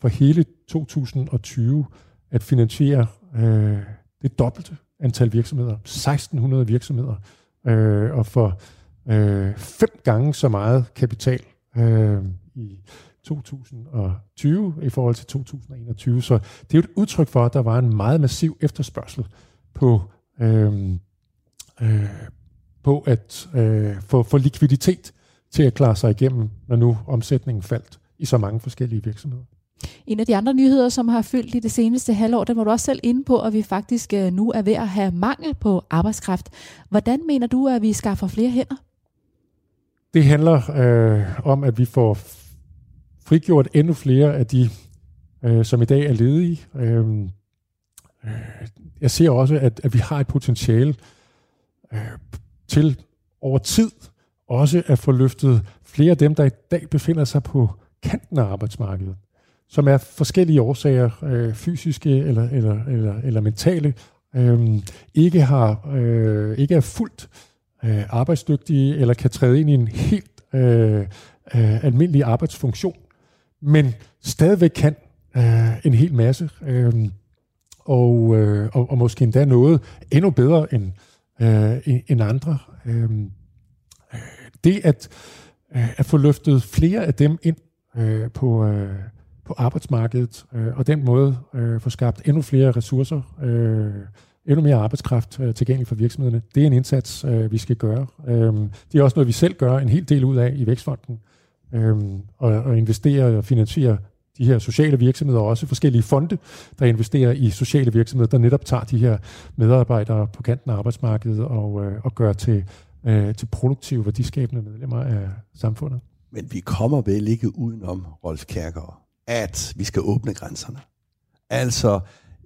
for hele to tusind tyve at finansiere øh, det dobbelte antal virksomheder, seksten hundrede virksomheder, øh, og for øh, fem gange så meget kapital øh, i to tusind tyve i forhold til to tusind enogtyve. Så det er jo et udtryk for, at der var en meget massiv efterspørgsel på øh, øh, på at øh, få, få likviditet til at klare sig igennem, når nu omsætningen faldt i så mange forskellige virksomheder. En af de andre nyheder, som har fyldt i det seneste halvår, den var du også selv inde på, at vi faktisk nu er ved at have mangel på arbejdskraft. Hvordan mener du, at vi skaffer flere hænder? Det handler øh, om, at vi får frigjort endnu flere af de, øh, som i dag er ledige. Øh, øh, jeg ser også, at, at vi har et potentiale øh, til over tid også at få løftet flere af dem, der i dag befinder sig på kanten af arbejdsmarkedet, som er forskellige årsager, øh, fysiske eller, eller, eller, eller mentale, øh, ikke, har, øh, ikke er fuldt øh, arbejdsdygtige eller kan træde ind i en helt øh, øh, almindelig arbejdsfunktion, men stadigvæk kan øh, en hel masse, øh, og, øh, og, og måske endda noget endnu bedre end øh, end andre. Øh, det at, øh, at få løftet flere af dem ind øh, på, øh, på arbejdsmarkedet, øh, og den måde øh, få skabt endnu flere ressourcer, øh, endnu mere arbejdskraft øh, tilgængelig for virksomhederne, det er en indsats, øh, vi skal gøre. Øh, det er også noget, vi selv gør en hel del ud af i Vækstfonden, øh, og, og investere og finansiere de her sociale virksomheder, og også forskellige fonde, der investerer i sociale virksomheder, der netop tager de her medarbejdere på kanten af arbejdsmarkedet og, øh, og gør til, øh, til produktive, værdiskabende medlemmer af samfundet. Men vi kommer vel ikke udenom, Rolf Kjærgaard, at vi skal åbne grænserne. Altså,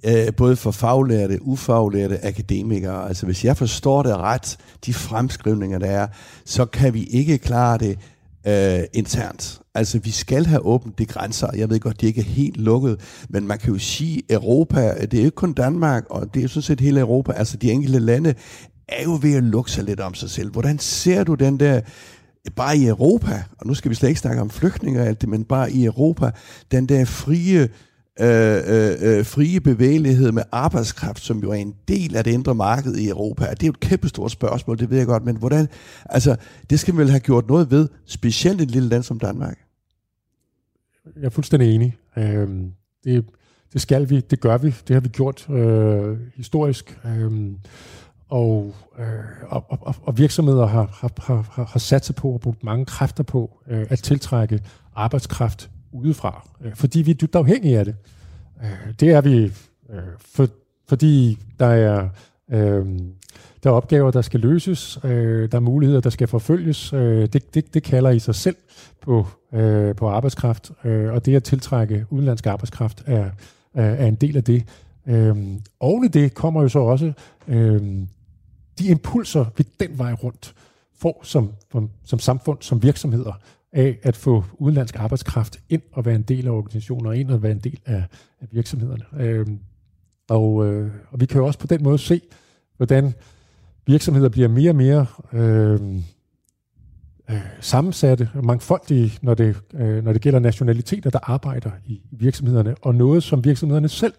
øh, både for faglærte, ufaglærte, akademikere. Altså, hvis jeg forstår det ret, de fremskrivninger, der er, så kan vi ikke klare det Øh, internt. Altså, vi skal have åbent de grænser. Jeg ved godt, de ikke er helt lukket, men man kan jo sige, Europa, det er jo ikke kun Danmark, og det er jo sådan set hele Europa. Altså, de enkelte lande er jo ved at lukke sig lidt om sig selv. Hvordan ser du den der, bare i Europa, og nu skal vi slet ikke snakke om flygtninge og alt det, men bare i Europa, den der frie Øh, øh, frie bevægelighed med arbejdskraft, som jo er en del af det indre marked i Europa. Det er jo et kæmpestort spørgsmål, det ved jeg godt, men hvordan, altså, det skal vi vel have gjort noget ved, specielt et lille land som Danmark? Jeg er fuldstændig enig. Øh, det, det skal vi, det gør vi, det har vi gjort øh, historisk, øh, og, øh, og, og, og virksomheder har, har, har, har sat sig på og brugt mange kræfter på øh, at tiltrække arbejdskraft udefra, fordi vi er dybt afhængige af det. Det er vi, for, fordi der er, øh, der er opgaver, der skal løses, øh, der er muligheder, der skal forfølges. Øh, det, det, det kalder i sig selv på, øh, på arbejdskraft, øh, og det at tiltrække udenlandsk arbejdskraft er, er en del af det. Øh, oven i det kommer jo så også øh, de impulser, vi den vej rundt får som, som, som samfund, som virksomheder, af at få udenlandsk arbejdskraft ind og være en del af organisationer, ind og være en del af, af virksomhederne. Øh, og, øh, og vi kan jo også på den måde se, hvordan virksomheder bliver mere og mere øh, øh, sammensatte, mangfoldige, når det, øh, når det gælder nationaliteter, der arbejder i virksomhederne, og noget, som virksomhederne selv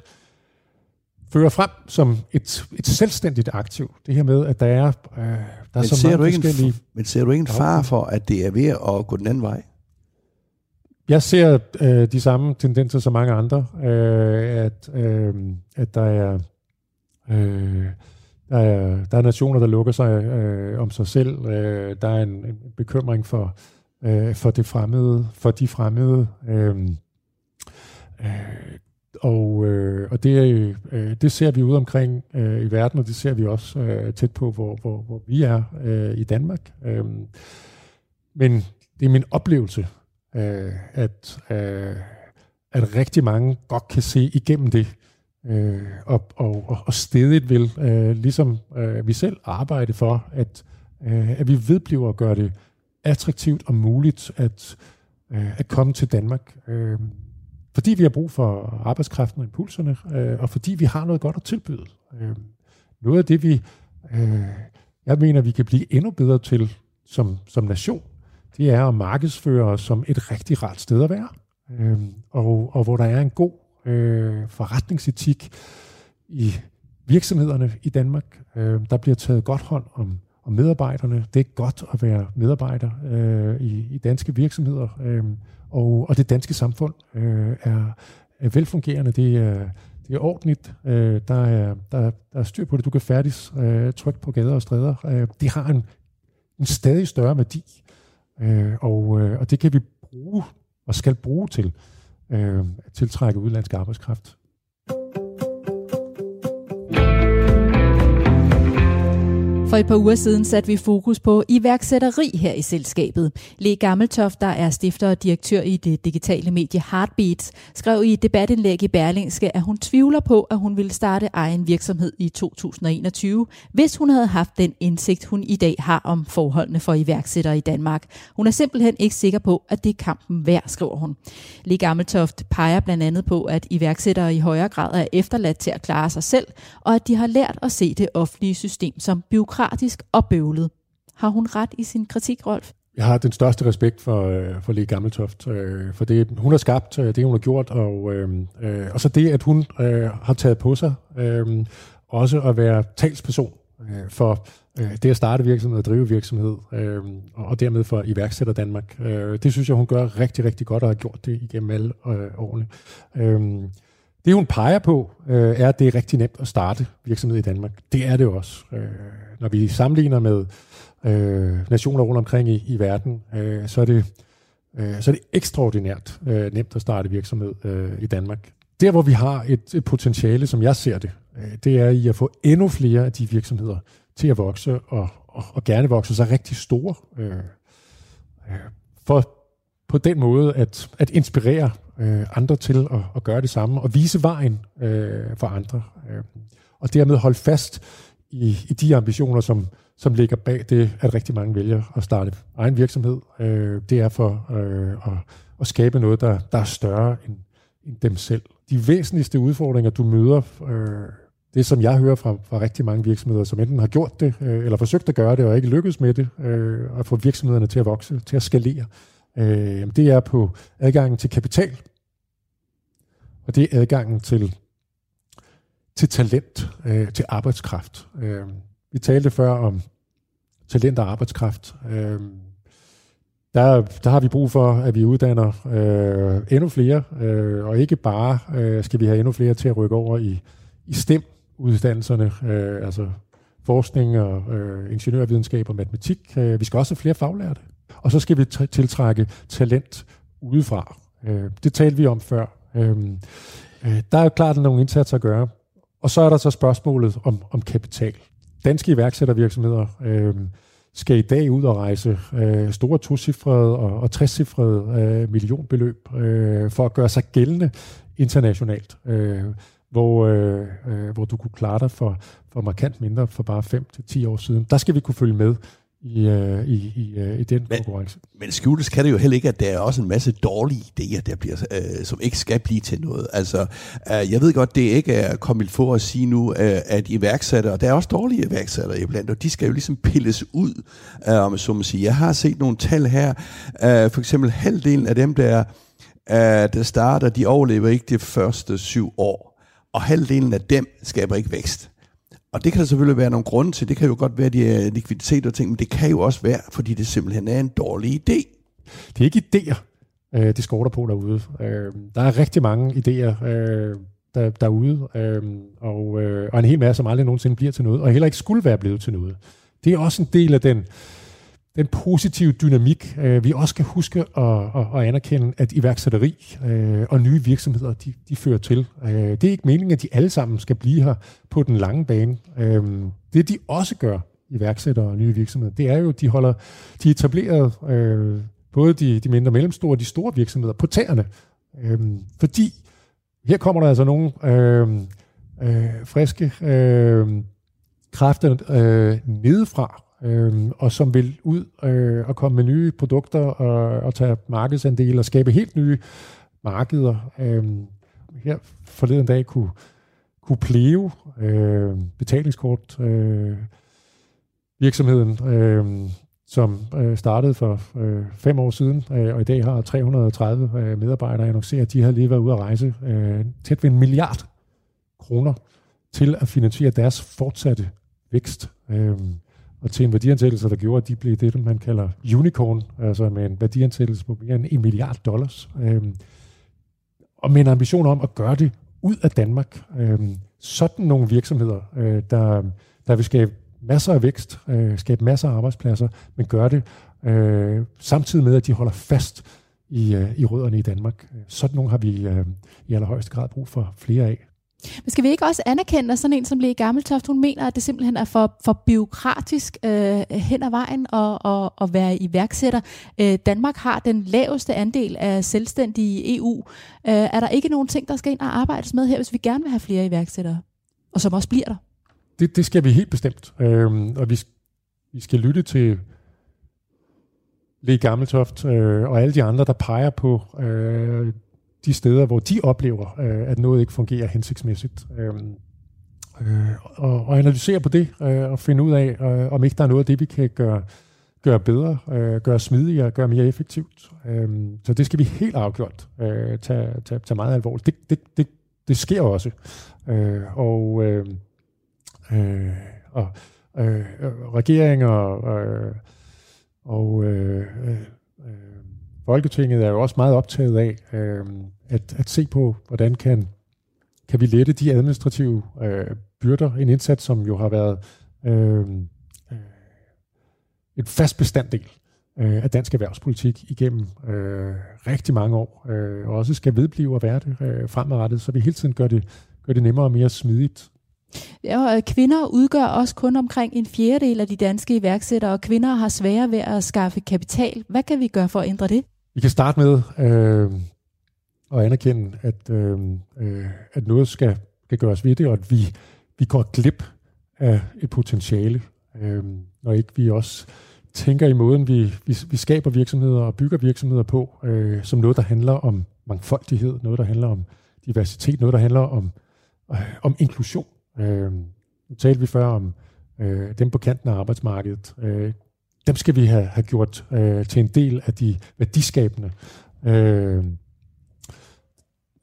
fører frem som et, et selvstændigt aktiv. Det her med, at der er, øh, der er så mange forskellige... En, men ser du ikke en fare for, at det er ved at gå den anden vej? Jeg ser øh, de samme tendenser som mange andre. Øh, at, øh, at der er, øh, der er... Der er nationer, der lukker sig øh, om sig selv. Øh, der er en, en bekymring for, øh, for det fremmede, for de fremmede. Øh, øh, Og, øh, og det, øh, det ser vi ude omkring øh, i verden, og det ser vi også øh, tæt på, hvor, hvor, hvor vi er øh, i Danmark. Øh, men det er min oplevelse, øh, at, øh, at rigtig mange godt kan se igennem det, øh, og, og, og stedigt vil, øh, ligesom øh, vi selv arbejde for, at, øh, at vi vedbliver at gøre det attraktivt og muligt at, øh, at komme til Danmark. Øh, Fordi vi har brug for arbejdskraften og impulserne, øh, og fordi vi har noget godt at tilbyde. Øh, noget af det, vi, øh, jeg mener, vi kan blive endnu bedre til som, som nation, det er at markedsføre os som et rigtig rart sted at være, øh, og, og hvor der er en god øh, forretningsetik i virksomhederne i Danmark. Øh, der bliver taget godt hånd om, om medarbejderne. Det er godt at være medarbejder øh, i, i danske virksomheder, øh, Og, og det danske samfund øh, er, er velfungerende, det er, det er ordentligt, øh, der, er, der, der er styr på det, du kan færdes øh, trygt på gader og stræder. Øh, det har en, en stadig større værdi, øh, og, øh, og det kan vi bruge og skal bruge til øh, at tiltrække udenlandsk arbejdskraft. For et par uger siden satte vi fokus på iværksætteri her i selskabet. Lea Gammeltoft, der er stifter og direktør i det digitale medie Heartbeats, skrev i et debatindlæg i Berlingske, at hun tvivler på, at hun ville starte egen virksomhed i to tusind og enogtyve, hvis hun havde haft den indsigt, hun i dag har om forholdene for iværksættere i Danmark. Hun er simpelthen ikke sikker på, at det er kampen værd, skriver hun. Lea Gammeltoft peger blandt andet på, at iværksættere i højere grad er efterladt til at klare sig selv, og at de har lært at se det offentlige system som bureaukrati. Praktisk og bøvlet. Har hun ret i sin kritik, Rolf? Jeg har den største respekt for, for Lea Gammeltoft, for det hun har skabt, det hun har gjort, og, og så det, at hun har taget på sig, også at være talsperson for Det at starte virksomhed og drive virksomhed, øh, og dermed for iværksætter Danmark, øh, det synes jeg, hun gør rigtig, rigtig godt, og har gjort det igennem alle øh, årene. Øh, det, hun peger på, øh, er, at det er rigtig nemt at starte virksomhed i Danmark. Det er det også. Øh, når vi sammenligner med øh, nationer rundt omkring i, i verden, øh, så, er det, øh, så er det ekstraordinært øh, nemt at starte virksomhed øh, i Danmark. Der, hvor vi har et, et potentiale, som jeg ser det, øh, det er i at få endnu flere af de virksomheder til at vokse, og, og, og gerne vokse sig rigtig store. Øh, øh, for på den måde at, at inspirere øh, andre til at, at gøre det samme, og vise vejen øh, for andre. Øh, og dermed holde fast i, i de ambitioner, som, som ligger bag det, at rigtig mange vælger at starte egen virksomhed. Øh, det er for øh, at, at skabe noget, der, der er større end, end dem selv. De væsentligste udfordringer, du møder, øh, det, som jeg hører fra, fra rigtig mange virksomheder, som enten har gjort det, øh, eller forsøgt at gøre det, og ikke lykkes med det, øh, at få virksomhederne til at vokse, til at skalere, øh, det er på adgangen til kapital, og det er adgangen til, til talent, øh, til arbejdskraft. Øh, vi talte før om talent og arbejdskraft. Øh, Der, der har vi brug for, at vi uddanner øh, endnu flere, øh, og ikke bare øh, skal vi have endnu flere til at rykke over i, i STEM-uddannelserne, øh, altså forskning og øh, ingeniørvidenskab og matematik. Øh, vi skal også have flere faglærte, og så skal vi t- tiltrække talent udefra. Øh, det talte vi om før. Øh, øh, der er jo klart nogle indsatser at gøre, og så er der så spørgsmålet om, om kapital. Danske iværksættervirksomheder Øh, skal i dag ud og rejse øh, store tocifrede og, og trescifrede øh, millionbeløb øh, for at gøre sig gældende internationalt, øh, hvor, øh, øh, hvor du kunne klare dig for, for markant mindre for bare fem til ti år siden. Der skal vi kunne følge med i, øh, i, i, øh, i den men, konkurrence. Men skjultes kan det jo heller ikke, at der er også en masse dårlige idéer, der bliver, øh, som ikke skal blive til noget. Altså, øh, jeg ved godt, det ikke er kommet for at sige nu, øh, at iværksættere, der er også dårlige iværksættere iblandt, og de skal jo ligesom pilles ud, øh, som man siger. Jeg har set nogle tal her, øh, for eksempel halvdelen af dem, der, øh, der starter, de overlever ikke de første syv år, og halvdelen af dem skaber ikke vækst. Og det kan der selvfølgelig være nogle grunde til. Det kan jo godt være, de er likviditet og ting, men det kan jo også være, fordi det simpelthen er en dårlig idé. Det er ikke idéer, det skorter på derude. Der er rigtig mange idéer derude, og en hel masse, som aldrig nogensinde bliver til noget, og heller ikke skulle være blevet til noget. Det er også en del af den, den positive dynamik, vi også skal huske at, at anerkende, at iværksætteri og nye virksomheder, de, de fører til. Det er ikke meningen, at de alle sammen skal blive her på den lange bane. Det, de også gør, iværksættere og nye virksomheder, det er jo, de holder de etablerede, både de, de mindre mellemstore og de store virksomheder, på tæerne. Fordi her kommer der altså nogle øh, øh, friske øh, kræfter øh, nedefra, Øhm, og som vil ud øh, og komme med nye produkter og, og tage markedsandele og skabe helt nye markeder. Øhm, her forleden dag kunne, kunne Pleo, øh, betalingskort øh, virksomheden, øh, som øh, startede for øh, fem år siden, øh, og i dag har tre hundrede og tredive øh, medarbejdere, annonceret, at de har lige været ude at rejse øh, tæt ved en milliard kroner til at finansiere deres fortsatte vækst. Øh, Og til en værdiansættelse, der gjorde, at de blev det, man kalder unicorn, altså med en værdiansættelse på mere end en milliard dollars. Øhm, og med en ambition om at gøre det ud af Danmark. Øhm, sådan nogle virksomheder, øh, der, der vil skabe masser af vækst, øh, skabe masser af arbejdspladser, men gøre det øh, samtidig med, at de holder fast i, øh, i rødderne i Danmark. Sådan nogle har vi øh, i allerhøjeste grad brug for flere af. Men skal vi ikke også anerkende, at sådan en som Lea Gammeltoft, hun mener, at det simpelthen er for, for bureaukratisk øh, hen ad vejen at, at være iværksætter? Øh, Danmark har den laveste andel af selvstændige i E U. Øh, er der ikke nogen ting, der skal ind og arbejdes med her, hvis vi gerne vil have flere iværksættere? Og som også bliver der? Det, det skal vi helt bestemt. Øhm, og vi, vi skal lytte til Lea Gammeltoft øh, og alle de andre, der peger på Øh, de steder, hvor de oplever, at noget ikke fungerer hensigtsmæssigt. Og analysere på det, og finde ud af, om ikke der er noget af det, vi kan gøre, gøre bedre, gøre smidigere, gøre mere effektivt. Så det skal vi helt afgjort tage, tage, tage meget alvorligt. Det, det, det, det sker også. Og, og, øh, regeringer og, øh, og øh, øh, Folketinget er jo også meget optaget af øh, at, at se på, hvordan kan, kan vi lette de administrative øh, byrder. En indsats, som jo har været øh, et fast bestanddel øh, af dansk erhvervspolitik igennem øh, rigtig mange år, øh, og også skal vedblive at være det øh, fremadrettet, så vi hele tiden gør det, gør det nemmere og mere smidigt. Ja, og kvinder udgør også kun omkring en fjerdedel af de danske iværksættere, og kvinder har sværere ved at skaffe kapital. Hvad kan vi gøre for at ændre det? Vi kan starte med øh, at anerkende, at, øh, at noget skal, skal gøres ved det, og at vi, vi går glip af et potentiale, øh, når ikke vi også tænker i måden, vi, vi, vi skaber virksomheder og bygger virksomheder på, øh, som noget, der handler om mangfoldighed, noget, der handler om diversitet, noget, der handler om, øh, om inklusion. Øh, nu talte vi før om øh, dem på kanten af arbejdsmarkedet. Øh, dem skal vi have, have gjort øh, til en del af de værdiskabende øh,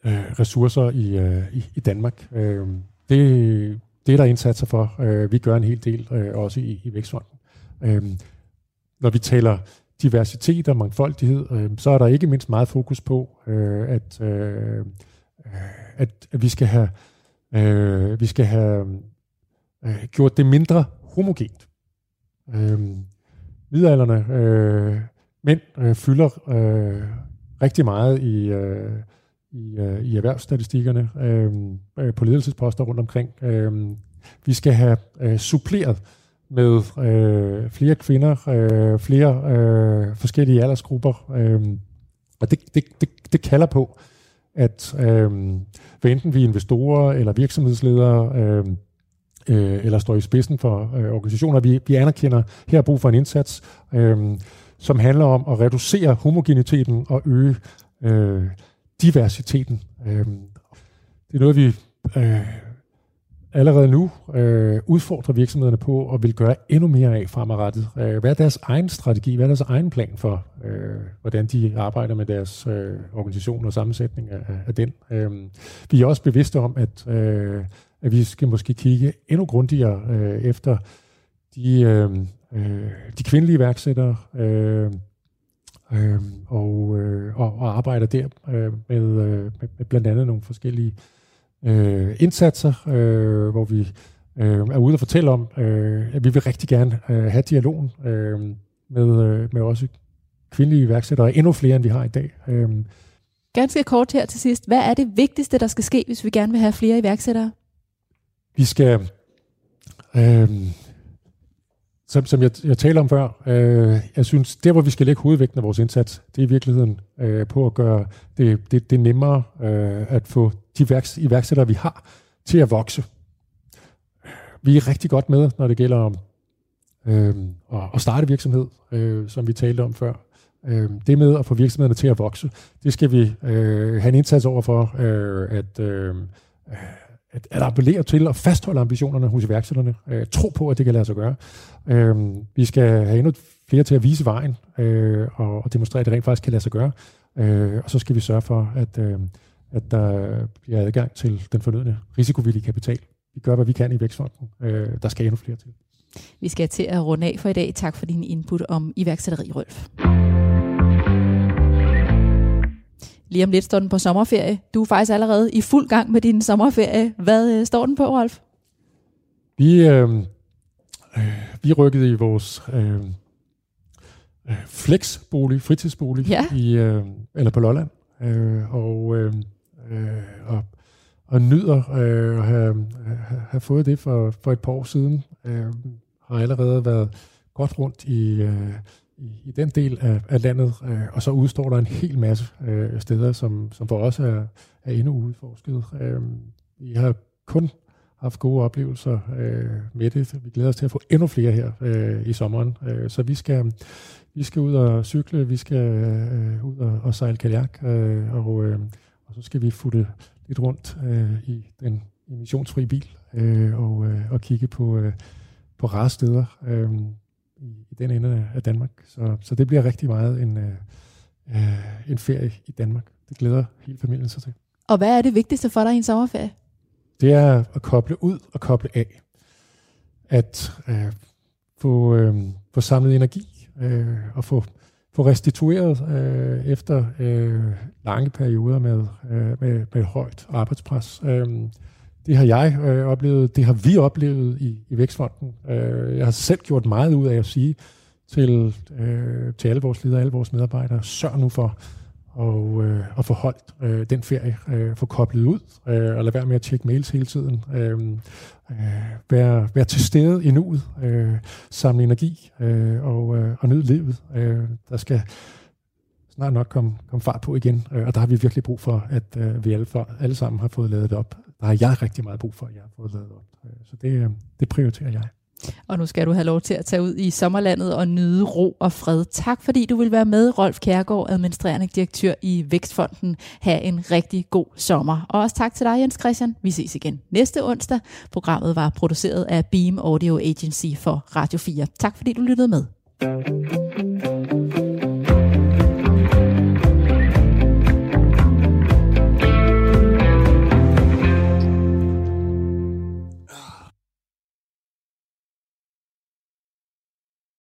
øh, ressourcer i, øh, i, i Danmark. Øh, det, det er der indsatser for. Øh, vi gør en hel del, øh, også i, i Vækstfonden. Øh, når vi taler diversitet og mangfoldighed, øh, så er der ikke mindst meget fokus på, øh, at, øh, at, at vi skal have Øh, vi skal have øh, gjort det mindre homogent. Øh, midaldrende øh, mænd øh, fylder øh, rigtig meget i, øh, i, øh, i erhvervsstatistikkerne øh, på ledelsesposter rundt omkring. Øh, vi skal have øh, suppleret med øh, flere kvinder, øh, flere øh, forskellige aldersgrupper. Øh, og det, det, det, det kalder på, at øh, hvad enten vi er investorer eller virksomhedsledere øh, øh, eller står i spidsen for øh, organisationer, vi, vi anerkender, her er brug for en indsats, øh, som handler om at reducere homogeniteten og øge øh, diversiteten. Øh, det er noget, vi øh, allerede nu øh, udfordrer virksomhederne på og vil gøre endnu mere af fremadrettet. Øh, hvad er deres egen strategi? Hvad er deres egen plan for, øh, hvordan de arbejder med deres øh, organisation og sammensætning af, af den? Øh, vi er også bevidste om, at, øh, at vi skal måske kigge endnu grundigere øh, efter de, øh, øh, de kvindelige iværksættere øh, øh, og, øh, og, og arbejder der øh, med, øh, med blandt andet nogle forskellige Øh, indsatser, øh, hvor vi øh, er ude og fortælle om, øh, at vi vil rigtig gerne øh, have dialogen øh, med, øh, med også kvindelige iværksættere, endnu flere end vi har i dag. Øh. Ganske kort her til sidst. Hvad er det vigtigste, der skal ske, hvis vi gerne vil have flere iværksættere? Vi skal, øh, som, som jeg, jeg talte om før, øh, jeg synes, der hvor vi skal lægge hovedvægten af vores indsats, det er i virkeligheden øh, på at gøre det, det, det nemmere øh, at få de iværksættere, vi har, til at vokse. Vi er rigtig godt med, når det gælder om øh, at starte virksomhed, øh, som vi talte om før. Øh, det med at få virksomhederne til at vokse, det skal vi øh, have en indsats over for, øh, at, øh, at, at appellere til at fastholde ambitionerne hos iværksætterne. Øh, tro på, at det kan lade sig gøre. Øh, vi skal have endnu flere til at vise vejen øh, og demonstrere, at det rent faktisk kan lade sig gøre. Øh, og så skal vi sørge for, at øh, at der bliver adgang til den fornødne risikovillige kapital. Vi gør, hvad vi kan i Vækstfonden. Øh, der skal endnu flere til. Vi skal til at runde af for i dag. Tak for din input om iværksætteri, Rolf. Lige om lidt står den på sommerferie. Du er faktisk allerede i fuld gang med din sommerferie. Hvad øh, står den på, Rolf? Vi, øh, vi rykkede i vores øh, flexbolig, fritidsbolig, ja. i, øh, eller på Lolland. Øh, og øh, Og, og nyder øh, at have, have fået det for, for et par år siden. Jeg øh, har allerede været godt rundt i, øh, i den del af, af landet, øh, og så udstår der en hel masse øh, steder, som, som for os er, er endnu udforsket. Øh, vi har kun haft gode oplevelser øh, med det. Vi glæder os til at få endnu flere her øh, i sommeren. Øh, så vi skal, vi skal ud og cykle, vi skal øh, ud og, og sejle kaljak, øh, og... Øh, Og så skal vi futte lidt rundt øh, i den emissionsfri bil øh, og, øh, og kigge på, øh, på rare steder øh, i den ende af Danmark. Så, så det bliver rigtig meget en, øh, en ferie i Danmark. Det glæder hele familien sig til. Og hvad er det vigtigste for dig i en sommerferie? Det er at koble ud og koble af. at øh, få, øh, få samlet energi øh, og få, få restitueret øh, efter øh, lange perioder med, øh, med, med højt arbejdspres. Øh, det har jeg øh, oplevet, det har vi oplevet i, i Vækstfonden. Øh, jeg har selv gjort meget ud af at sige til, øh, til alle vores ledere, alle vores medarbejdere, sørg nu for og, øh, og få holdt øh, den ferie, øh, få koblet ud, øh, og lad være med at tjekke mails hele tiden, øh, øh, være, være til stede i nuet, øh, samle energi øh, og, øh, og nyde livet. Øh, der skal snart nok komme, komme fart på igen, øh, og der har vi virkelig brug for, at øh, vi alle, for, alle sammen har fået lavet det op. Der har jeg rigtig meget brug for, at jeg har fået lavet det op. Øh, så det, øh, det prioriterer jeg. Og nu skal du have lov til at tage ud i sommerlandet og nyde ro og fred. Tak fordi du vil være med, Rolf Kjærgaard, administrerende direktør i Vækstfonden. Ha' en rigtig god sommer. Og også tak til dig, Jens Christian. Vi ses igen næste onsdag. Programmet var produceret af Beam Audio Agency for Radio fire. Tak fordi du lyttede med.